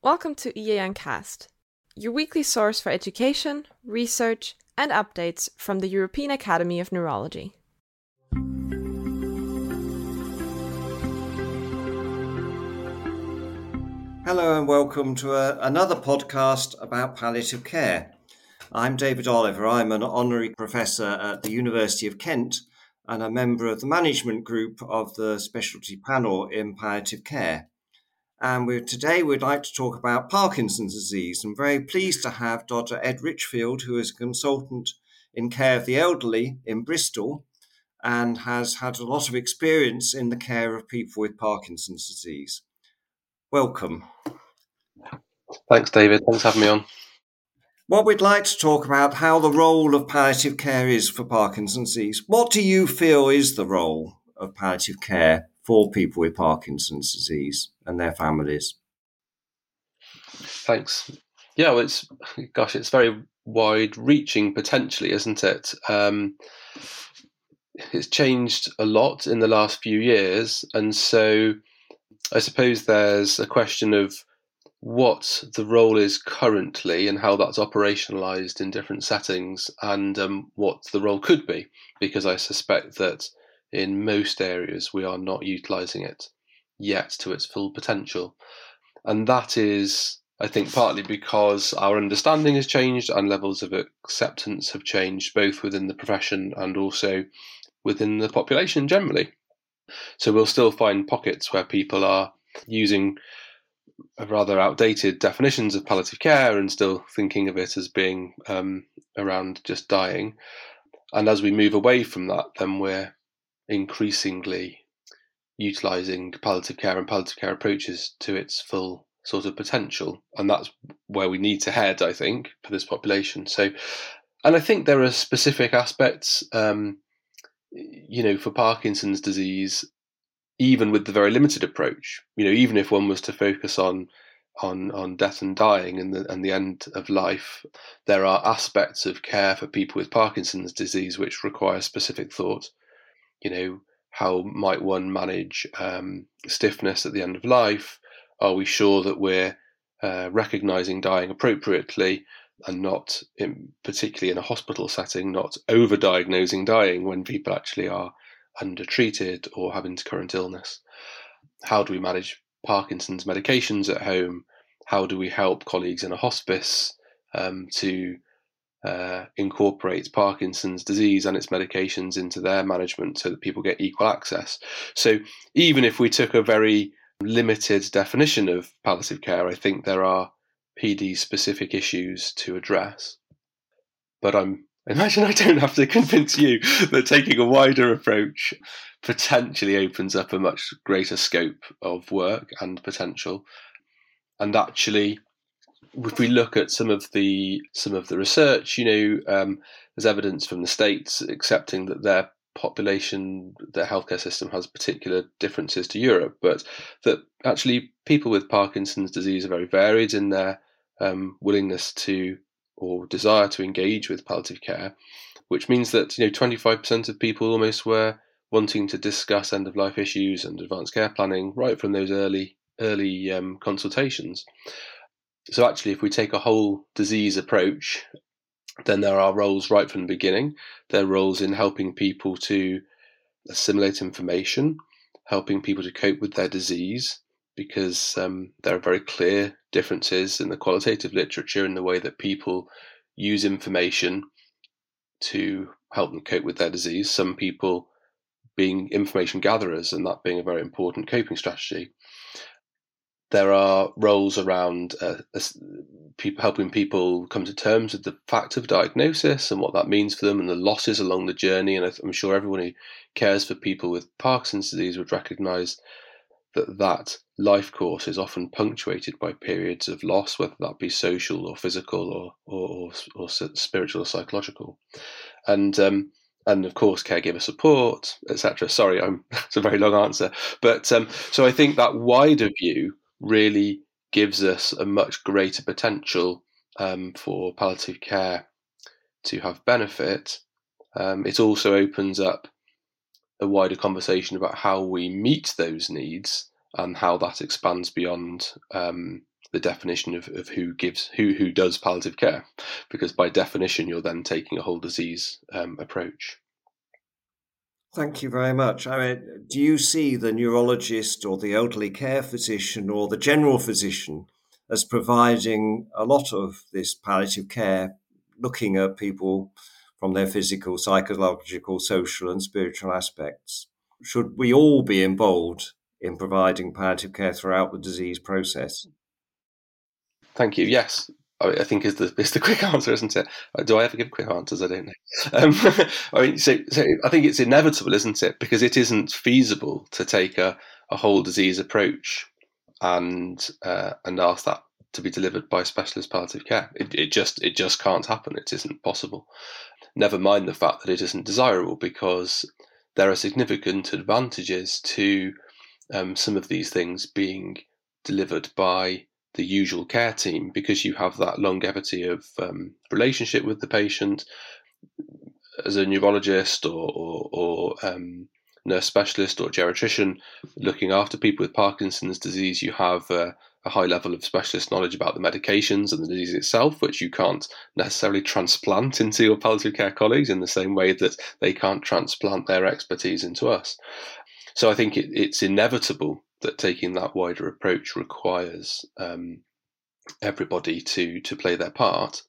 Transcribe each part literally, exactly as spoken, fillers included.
Welcome to EANcast, your weekly source for education, research, and updates from the European Academy of Neurology. Hello and welcome to a, another podcast about palliative care. I'm David Oliver. I'm an honorary professor at the University of Kent and a member of the management group of the specialty panel in palliative care. And we're, today we'd like to talk about Parkinson's disease. I'm very pleased to have Doctor Ed Richfield, who is a consultant in care of the elderly in Bristol and has had a lot of experience in the care of people with Parkinson's disease. Welcome. Thanks, David. Thanks for having me on. What we'd like to talk about how the role of palliative care is for Parkinson's disease. What do you feel is the role of palliative care for people with Parkinson's disease and their families? Thanks. Yeah, well, it's, gosh, it's very wide-reaching potentially, isn't it? Um, it's changed a lot in the last few years, and so I suppose there's a question of what the role is currently and how that's operationalised in different settings, and um, what the role could be, because I suspect that in most areas we are not utilising it yet to its full potential. And that is, I think, partly because our understanding has changed and levels of acceptance have changed, both within the profession and also within the population generally. So we'll still find pockets where people are using rather outdated definitions of palliative care and still thinking of it as being um, around just dying. And as we move away from that, then we're increasingly utilising palliative care and palliative care approaches to its full sort of potential. And that's where we need to head, I think, for this population. So, and I think there are specific aspects, um, you know, for Parkinson's disease, even with the very limited approach, you know, even if one was to focus on on on death and dying and the and the end of life, there are aspects of care for people with Parkinson's disease which require specific thought. You know, how might one manage um, stiffness at the end of life? Are we sure that we're uh, recognising dying appropriately and not, in, particularly in a hospital setting, not over-diagnosing dying when people actually are undertreated or have intercurrent illness? How do we manage Parkinson's medications at home? How do we help colleagues in a hospice um, to uh, incorporate Parkinson's disease and its medications into their management so that people get equal access? So even if we took a very limited definition of palliative care, I think there are P D-specific issues to address. But I'm Imagine I don't have to convince you that taking a wider approach potentially opens up a much greater scope of work and potential. And actually, if we look at some of the some of the research, you know, um, there's evidence from the States accepting that their population, their healthcare system has particular differences to Europe, but that actually people with Parkinson's disease are very varied in their um, willingness to or desire to engage with palliative care, which means that, you know, twenty-five percent of people almost were wanting to discuss end-of-life issues and advanced care planning right from those early early um, consultations. So actually, if we take a whole disease approach, then there are roles right from the beginning. There are roles in helping people to assimilate information, helping people to cope with their disease, because um, there are very clear differences in the qualitative literature in the way that people use information to help them cope with their disease, some people being information gatherers and that being a very important coping strategy. There are roles around uh, people, helping people come to terms with the fact of diagnosis and what that means for them and the losses along the journey. And I'm sure everyone who cares for people with Parkinson's disease would recognise that that life course is often punctuated by periods of loss, whether that be social or physical or or, or, or spiritual or psychological, and um, and of course caregiver support, et cetera. Sorry, I'm it's a very long answer, but um, so I think that wider view really gives us a much greater potential um, for palliative care to have benefit. Um, it also opens up a wider conversation about how we meet those needs and how that expands beyond um, the definition of, of who gives who who does palliative care, because by definition you're then taking a whole disease um, approach. Thank you very much. I mean, do you see the neurologist or the elderly care physician or the general physician as providing a lot of this palliative care, looking at people from their physical, psychological, social and spiritual aspects? Should we all be involved in providing palliative care throughout the disease process? Thank you. Yes, I think is the is the quick answer, isn't it? Do I ever give quick answers? I don't know. Um, I mean, so, so I think it's inevitable, isn't it? Because it isn't feasible to take a, a whole disease approach and uh, and ask that to be delivered by specialist palliative care. It, it just it just can't happen. It isn't possible. Never mind the fact that it isn't desirable, because there are significant advantages to um, some of these things being delivered by the usual care team, because you have that longevity of um, relationship with the patient. As a neurologist or, or, or um, nurse specialist or geriatrician looking after people with Parkinson's disease, you have uh, a high level of specialist knowledge about the medications and the disease itself, which you can't necessarily transplant into your palliative care colleagues in the same way that they can't transplant their expertise into us. So I think it, it's inevitable that taking that wider approach requires um, everybody to to play their part.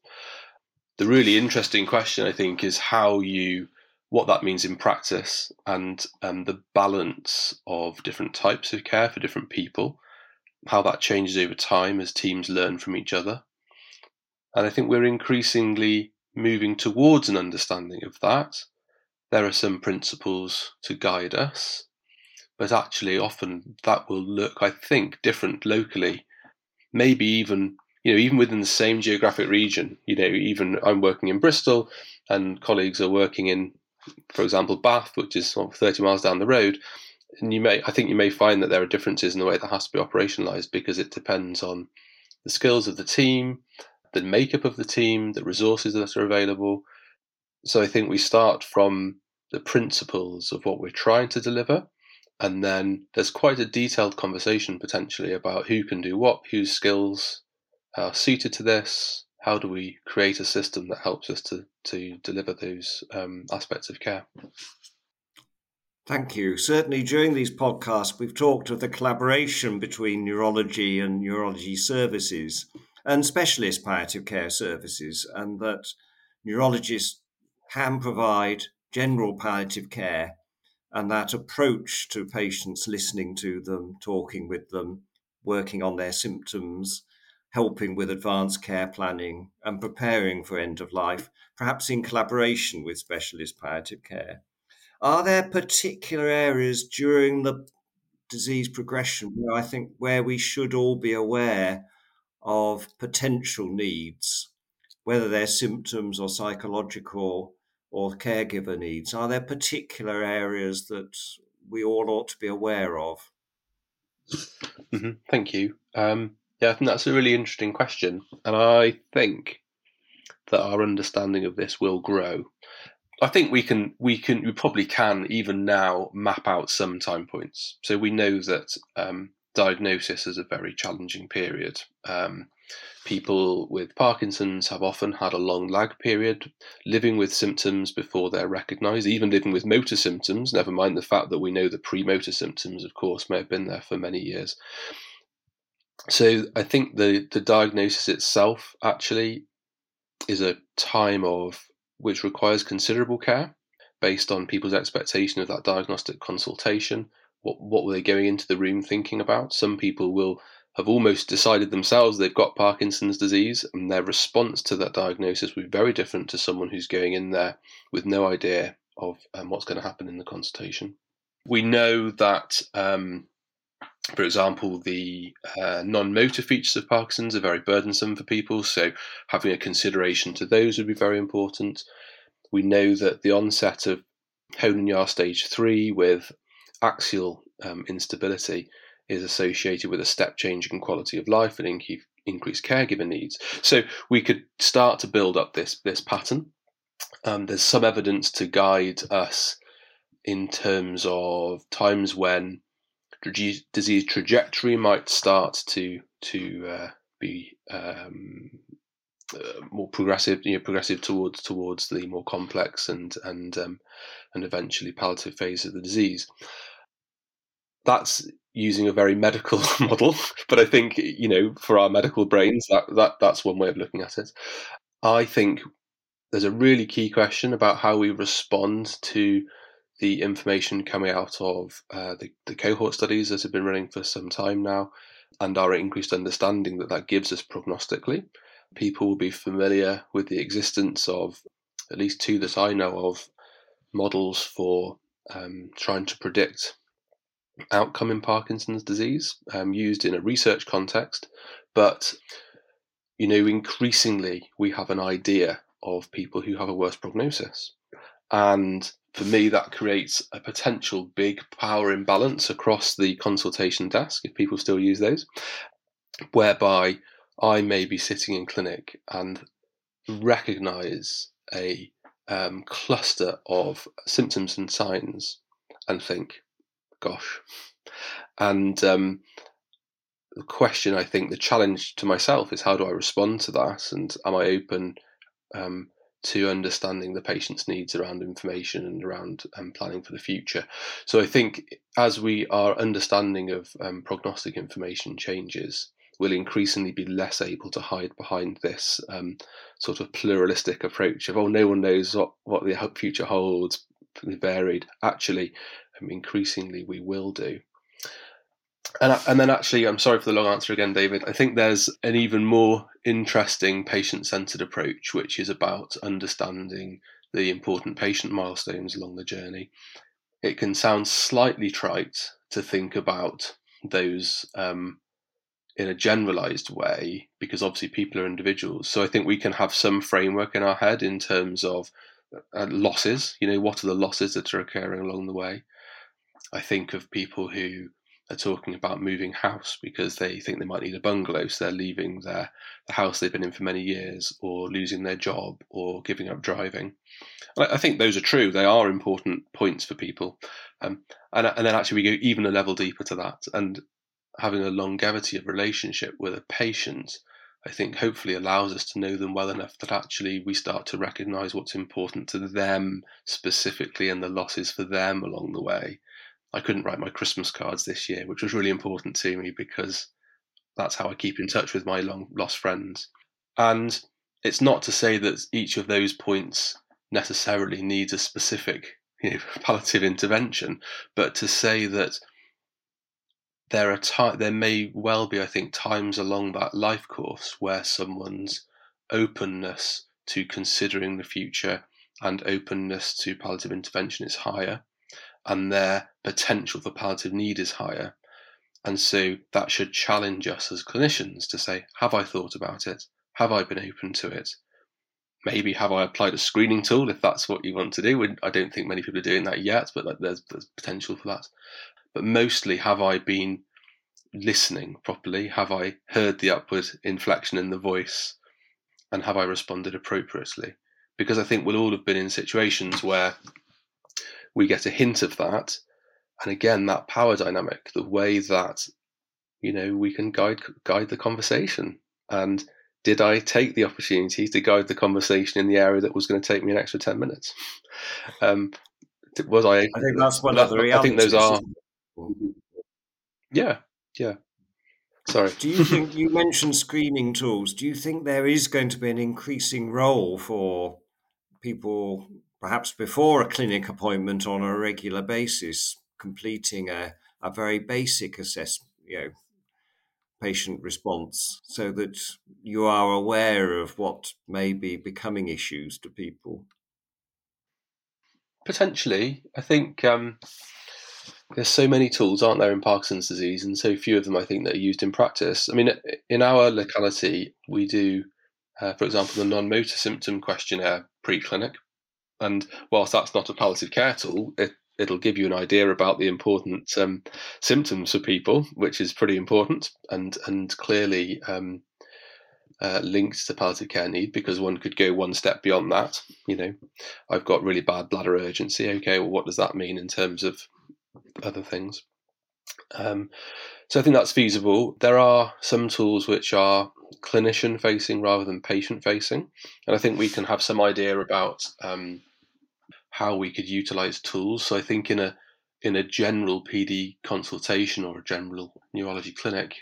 The really interesting question, I think, is how you what that means in practice, and um, the balance of different types of care for different people, how that changes over time as teams learn from each other. And I think we're increasingly moving towards an understanding of that. There are some principles to guide us, but actually often that will look, I think, different locally. Maybe even, you know, even within the same geographic region, you know, even I'm working in Bristol and colleagues are working in, for example, Bath, which is sort of thirty miles down the road. And you may, I think you may find that there are differences in the way that has to be operationalized, because it depends on the skills of the team, the makeup of the team, the resources that are available. So I think we start from the principles of what we're trying to deliver. And then there's quite a detailed conversation potentially about who can do what, whose skills are suited to this, how do we create a system that helps us to, to deliver those um, aspects of care. Thank you. Certainly during these podcasts, we've talked of the collaboration between neurology and neurology services and specialist palliative care services, and that neurologists can provide general palliative care, and that approach to patients, listening to them, talking with them, working on their symptoms, helping with advanced care planning and preparing for end of life, perhaps in collaboration with specialist palliative care. Are there particular areas during the disease progression where I think where we should all be aware of potential needs, whether they're symptoms or psychological or caregiver needs? Are there particular areas that we all ought to be aware of? Mm-hmm. Thank you. Um, yeah, I think that's a really interesting question. And I think that our understanding of this will grow. I think we can, we can, we probably can even now map out some time points. So we know that um, diagnosis is a very challenging period. Um, People with Parkinson's have often had a long lag period, living with symptoms before they're recognised, even living with motor symptoms, never mind the fact that we know the pre-motor symptoms, of course, may have been there for many years. So I think the, the diagnosis itself actually is a time of which requires considerable care based on people's expectation of that diagnostic consultation. What, what were they going into the room thinking about? Some people will have almost decided themselves they've got Parkinson's disease, and their response to that diagnosis will be very different to someone who's going in there with no idea of um, what's going to happen in the consultation. We know that, um, for example, the uh, non-motor features of Parkinson's are very burdensome for people, so having a consideration to those would be very important. We know that the onset of Hoehn-Yahr stage three with axial um, instability is associated with a step change in quality of life and inc- increased caregiver needs. So we could start to build up this, this pattern. Um, there's some evidence to guide us in terms of times when disease trajectory might start to, to uh, be um, uh, more progressive, you know, progressive towards towards the more complex and and um, and eventually palliative phase of the disease. That's using a very medical model, but I think, you know, for our medical brains, that, that that's one way of looking at it. I think there's a really key question about how we respond to the information coming out of uh, the, the cohort studies that have been running for some time now, and our increased understanding that that gives us prognostically. People will be familiar with the existence of, at least two that I know of, models for um, trying to predict outcome in Parkinson's disease, um, used in a research context. But, you know, increasingly we have an idea of people who have a worse prognosis. And for me, that creates a potential big power imbalance across the consultation desk, if people still use those, whereby I may be sitting in clinic and recognise a um, cluster of symptoms and signs and think, gosh. And um, the question, I think, the challenge to myself is, how do I respond to that? And am I open um, to understanding the patient's needs around information and around um, planning for the future? So I think as we our understanding of um, prognostic information changes, we'll increasingly be less able to hide behind this um, sort of pluralistic approach of, oh, no one knows what, what the future holds, varied. Actually, um, increasingly we will do. And, and then actually, I'm sorry for the long answer again, David, I think there's an even more interesting patient-centred approach, which is about understanding the important patient milestones along the journey. It can sound slightly trite to think about those um, in a generalised way, because obviously people are individuals. So I think we can have some framework in our head in terms of uh, losses. You know, what are the losses that are occurring along the way? I think of people who are talking about moving house because they think they might need a bungalow, so they're leaving their the house they've been in for many years, or losing their job, or giving up driving. And I think those are true. They are important points for people. Um, and, and then actually we go even a level deeper to that, and having a longevity of relationship with a patient, I think, hopefully allows us to know them well enough that actually we start to recognise what's important to them specifically and the losses for them along the way. I couldn't write my Christmas cards this year, which was really important to me because that's how I keep in touch with my long lost friends. And it's not to say that each of those points necessarily needs a specific, you know, palliative intervention, but to say that there are ti- there may well be, I think, times along that life course where someone's openness to considering the future and openness to palliative intervention is higher, and their potential for palliative need is higher. And so that should challenge us as clinicians to say, have I thought about it? Have I been open to it? Maybe have I applied a screening tool, if that's what you want to do? I don't think many people are doing that yet, but there's, there's potential for that. But mostly, have I been listening properly? Have I heard the upward inflection in the voice? And have I responded appropriately? Because I think we'll all have been in situations where we get a hint of that. And again, that power dynamic, the way that, you know, we can guide guide the conversation. And did I take the opportunity to guide the conversation in the area that was going to take me an extra ten minutes? Um, was I? I think that's one of the realities. I think those are. Yeah, yeah. Sorry. Do you think, you mentioned screening tools, do you think there is going to be an increasing role for people, perhaps before a clinic appointment on a regular basis, completing a, a very basic assessment, you know, patient response, so that you are aware of what may be becoming issues to people? Potentially. I think um, there's so many tools, aren't there, in Parkinson's disease, and so few of them, I think, that are used in practice. I mean, in our locality, we do, uh, for example, the non-motor symptom questionnaire pre-clinic. And whilst that's not a palliative care tool, it, it'll give you an idea about the important um, symptoms for people, which is pretty important and and clearly um, uh, linked to palliative care need, because one could go one step beyond that. You know, I've got really bad bladder urgency. Okay, well, what does that mean in terms of other things? Um, So I think that's feasible. There are some tools which are clinician facing rather than patient facing. And I think we can have some idea about um, how we could utilize tools. So I think in a in a general P D consultation or a general neurology clinic,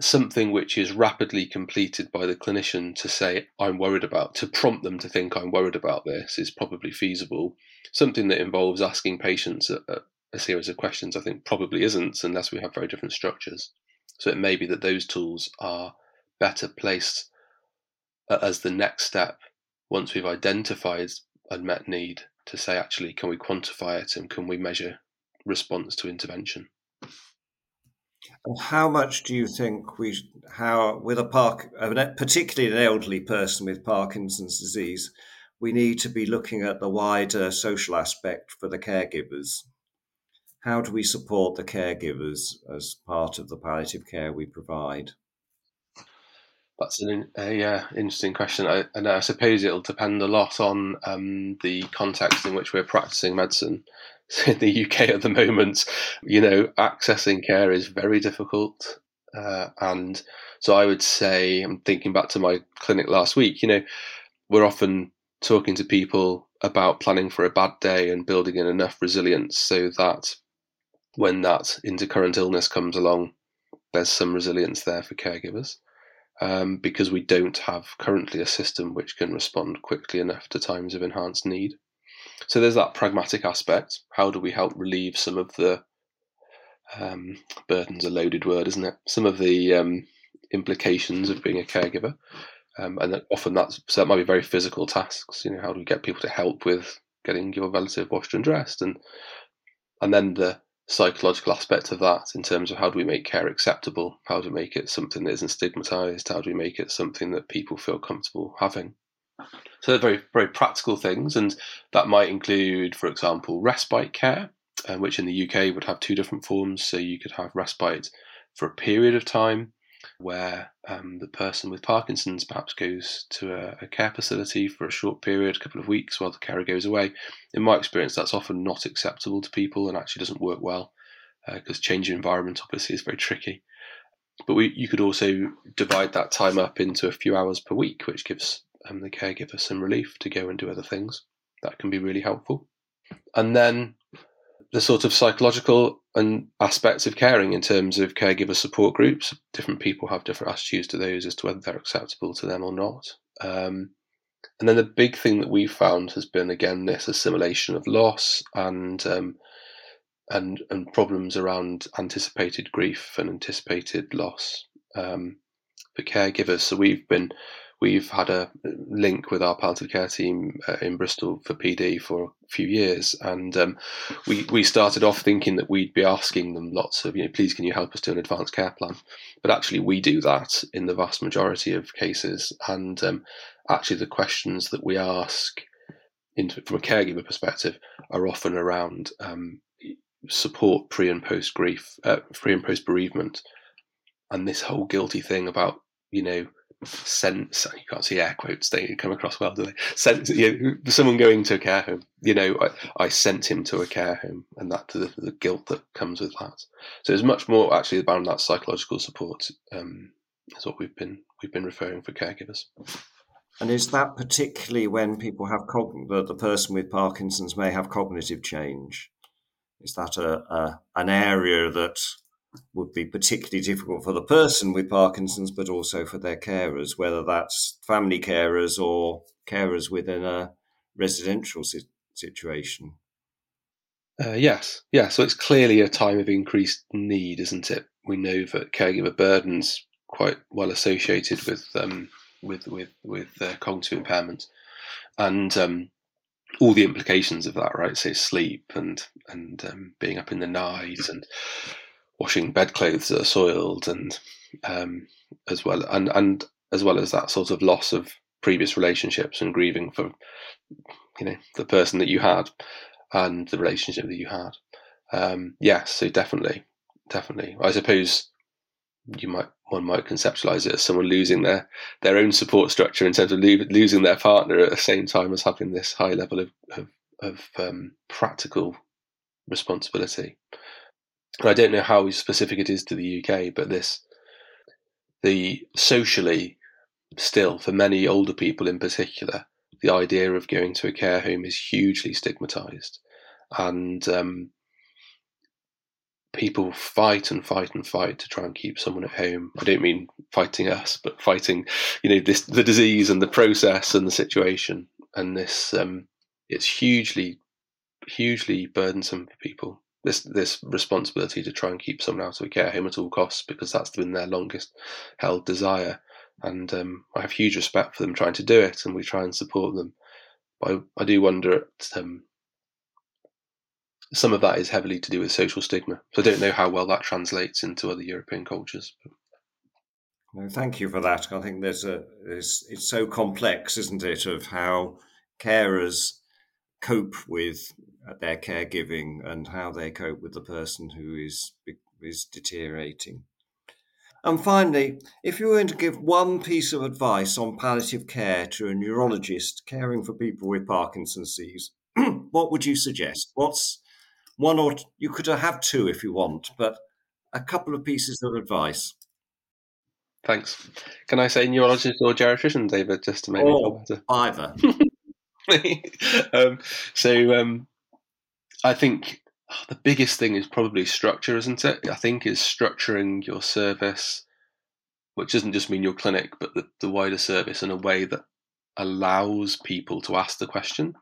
something which is rapidly completed by the clinician to say, I'm worried about, to prompt them to think I'm worried about this is probably feasible. Something that involves asking patients a, a, a series of questions, I think probably isn't, unless we have very different structures. So it may be that those tools are better placed as the next step once we've identified unmet need to say, actually, can we quantify it and can we measure response to intervention? And how much do you think we, how with a park, particularly an elderly person with Parkinson's disease, we need to be looking at the wider social aspect for the caregivers? How do we support the caregivers as part of the palliative care we provide? That's an a, uh, interesting question, I, and I suppose it'll depend a lot on um, the context in which we're practicing medicine. In the U K at the moment, you know, accessing care is very difficult. Uh, and so I would say, I'm thinking back to my clinic last week, you know, we're often talking to people about planning for a bad day and building in enough resilience so that when that intercurrent illness comes along, there's some resilience there for caregivers. Um, because we don't have currently a system which can respond quickly enough to times of enhanced need. So there's that pragmatic aspect. How do we help relieve some of the um, burden's a loaded word, isn't it? Some of the um, implications of being a caregiver, um, and that often that's so that might be very physical tasks. You know, how do we get people to help with getting your relative washed and dressed, and and then the psychological aspect of that in terms of how do we make care acceptable? How do we make it something that isn't stigmatized? How do we make it something that people feel comfortable having? So they're very, very practical things, and that might include, for example, respite care, uh, which in the U K would have two different forms. So you could have respite for a period of time where um, the person with Parkinson's perhaps goes to a, a care facility for a short period, a couple of weeks, while the carer goes away. In my experience, that's often not acceptable to people and actually doesn't work well because uh, change in environment obviously is very tricky. But we, you could also divide that time up into a few hours per week, which gives um, the caregiver some relief to go and do other things. That can be really helpful. And then the sort of psychological and aspects of caring in terms of caregiver support groups. Different people have different attitudes to those as to whether they're acceptable to them or not. Um, and then the big thing that we've found has been, again, this assimilation of loss and um, and and problems around anticipated grief and anticipated loss um, for caregivers. So we've been we've had a link with our palliative care team uh, in Bristol for P D for a few years. And um, we, we started off thinking that we'd be asking them lots of, you know, please, can you help us do an advanced care plan? But actually we do that in the vast majority of cases. And um, actually the questions that we ask in, from a caregiver perspective are often around um, support pre and post grief, uh, pre and post bereavement. And this whole guilty thing about, you know, sense, you can't see air quotes, they come across well, do they? Sense, you know, someone going to a care home, you know, I, I sent him to a care home, and that the, the guilt that comes with that. So it's much more actually about that psychological support um, is what we've been we've been referring for caregivers. And is that particularly when people have cogn- that the person with Parkinson's may have cognitive change? Is that a, a an area that would be particularly difficult for the person with Parkinson's, but also for their carers, whether that's family carers or carers within a residential si- situation? Uh, yes, yeah. So it's clearly a time of increased need, isn't it? We know that caregiver burden's quite well associated with um, with with with uh, cognitive impairment, and um, all the implications of that, right? So sleep and and um, being up in the night and washing bedclothes that are soiled, and um, as well, and, and as well as that sort of loss of previous relationships and grieving for, you know, the person that you had and the relationship that you had. Um, yes, so definitely, definitely. I suppose you might one might conceptualise it as someone losing their their own support structure in terms of lo- losing their partner at the same time as having this high level of of, of um, practical responsibility. and I don't know how specific it is to the U K, but this, the socially, still, for many older people in particular, the idea of going to a care home is hugely stigmatised. And um, people fight and fight and fight to try and keep someone at home. I don't mean fighting us, but fighting, you know, this, the disease and the process and the situation. And this, um, it's hugely, hugely burdensome for people. This this responsibility to try and keep someone out of a care home at all costs, because that's been their longest held desire. And um, I have huge respect for them trying to do it, and we try and support them. But I, I do wonder at um, some of that is heavily to do with social stigma. So I don't know how well that translates into other European cultures. No, thank you for that. I think there's a it's, it's so complex, isn't it, of how carers cope with their caregiving and how they cope with the person who is is deteriorating. And finally, if you were going to give one piece of advice on palliative care to a neurologist caring for people with Parkinson's disease, what would you suggest? What's one or two, you could have two if you want, but a couple of pieces of advice. Thanks. Can I say neurologist or geriatrician, David, just to make or me feel better? Either. um, so um, I think... the biggest thing is probably structure, isn't it? I think is structuring your service, which doesn't just mean your clinic, but the, the wider service in a way that allows people to ask the question,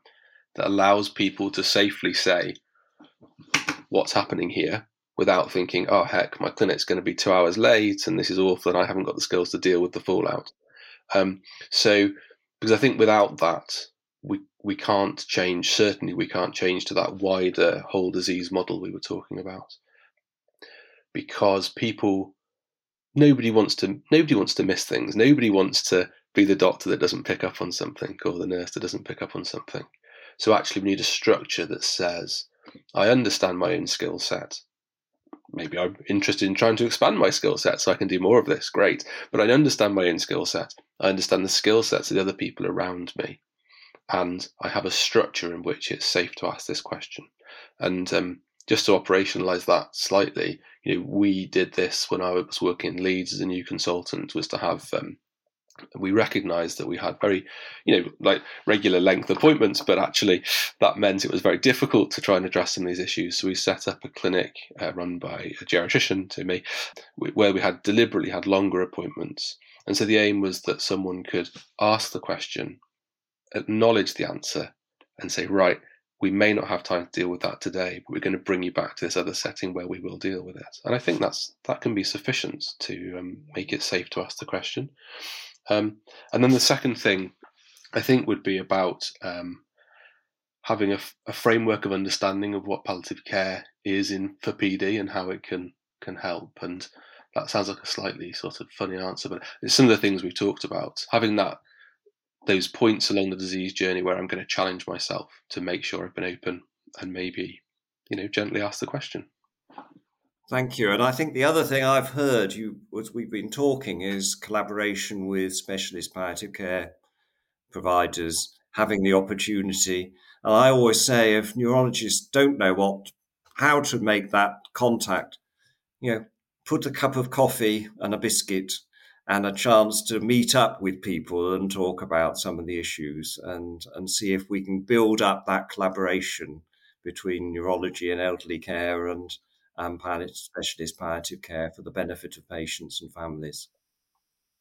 that allows people to safely say what's happening here without thinking, oh, heck, my clinic's going to be two hours late and this is awful and I haven't got the skills to deal with the fallout. Um, so because I think without that, we we can't change, certainly we can't change to that wider whole disease model we were talking about, because people, nobody wants to, nobody wants to miss things. Nobody wants to be the doctor that doesn't pick up on something or the nurse that doesn't pick up on something. So actually we need a structure that says, I understand my own skill set. Maybe I'm interested in trying to expand my skill set so I can do more of this, great. But I understand my own skill set. I understand the skill sets of the other people around me. And I have a structure in which it's safe to ask this question. And um, just to operationalise that slightly, you know, we did this when I was working in Leeds as a new consultant, was to have, um, we recognised that we had very, you know, like regular length appointments, but actually that meant it was very difficult to try and address some of these issues. So we set up a clinic uh, run by a geriatrician to me, where we had deliberately had longer appointments. And so the aim was that someone could ask the question, acknowledge the answer and say, right, we may not have time to deal with that today, but we're going to bring you back to this other setting where we will deal with it. And I think that's that can be sufficient to um, make it safe to ask the question. Um, and then the second thing I think would be about um, having a, f- a framework of understanding of what palliative care is in for P D and how it can can help. And that sounds like a slightly sort of funny answer, but it's some of the things we've talked about, having that those points along the disease journey where I'm going to challenge myself to make sure I've been open and maybe, you know, gently ask the question. Thank you. And I think the other thing I've heard you, as we've been talking, is collaboration with specialist palliative care providers, having the opportunity. And I always say, if neurologists don't know what, how to make that contact, you know, put a cup of coffee and a biscuit and a chance to meet up with people and talk about some of the issues and, and see if we can build up that collaboration between neurology and elderly care and, and palliative, specialist palliative care for the benefit of patients and families.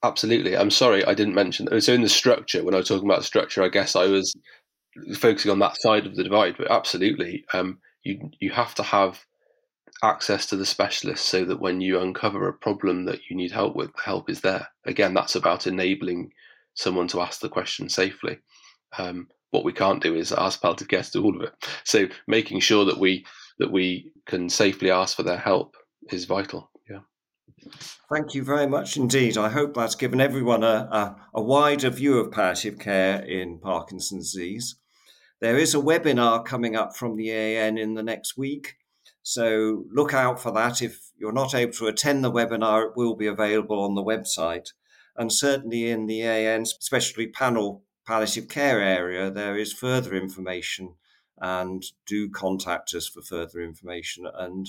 Absolutely. I'm sorry I didn't mention that. So in the structure, when I was talking about structure, I guess I was focusing on that side of the divide, but absolutely, um, you you have to have access to the specialist so that when you uncover a problem that you need help with, the help is there. Again, that's about enabling someone to ask the question safely. Um, what we can't do is ask palliative care to do all of it. So making sure that we that we can safely ask for their help is vital. Yeah. Thank you very much indeed. I hope that's given everyone a, a, a wider view of palliative care in Parkinson's disease. There is a webinar coming up from the E A N in the next week. So look out for that. If you're not able to attend the webinar, it will be available on the website. And certainly in the E A N, especially panel palliative care area, there is further information, and do contact us for further information. And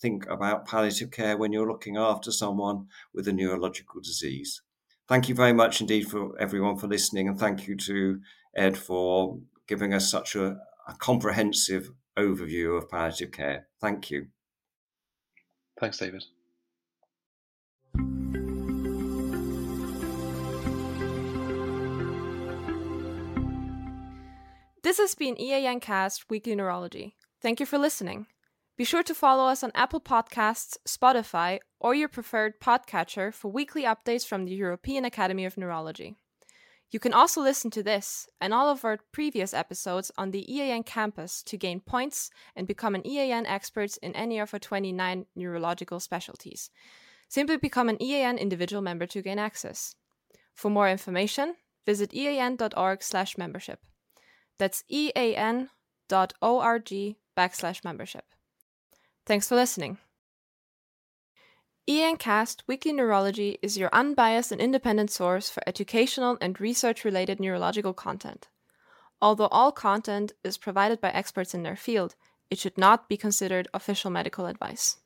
think about palliative care when you're looking after someone with a neurological disease. Thank you very much indeed for everyone for listening, and thank you to Ed for giving us such a, a comprehensive overview of palliative care. Thank you. Thanks, David. This has been EANcast Weekly Neurology. Thank you for listening. Be sure to follow us on Apple Podcasts, Spotify, or your preferred podcatcher for weekly updates from the European Academy of Neurology. You can also listen to this and all of our previous episodes on the E A N campus to gain points and become an E A N expert in any of our twenty-nine neurological specialties. Simply become an E A N individual member to gain access. For more information, visit ean.org slash membership. That's ean.org backslash membership. Thanks for listening. EANcast Weekly Neurology is your unbiased and independent source for educational and research-related neurological content. Although all content is provided by experts in their field, it should not be considered official medical advice.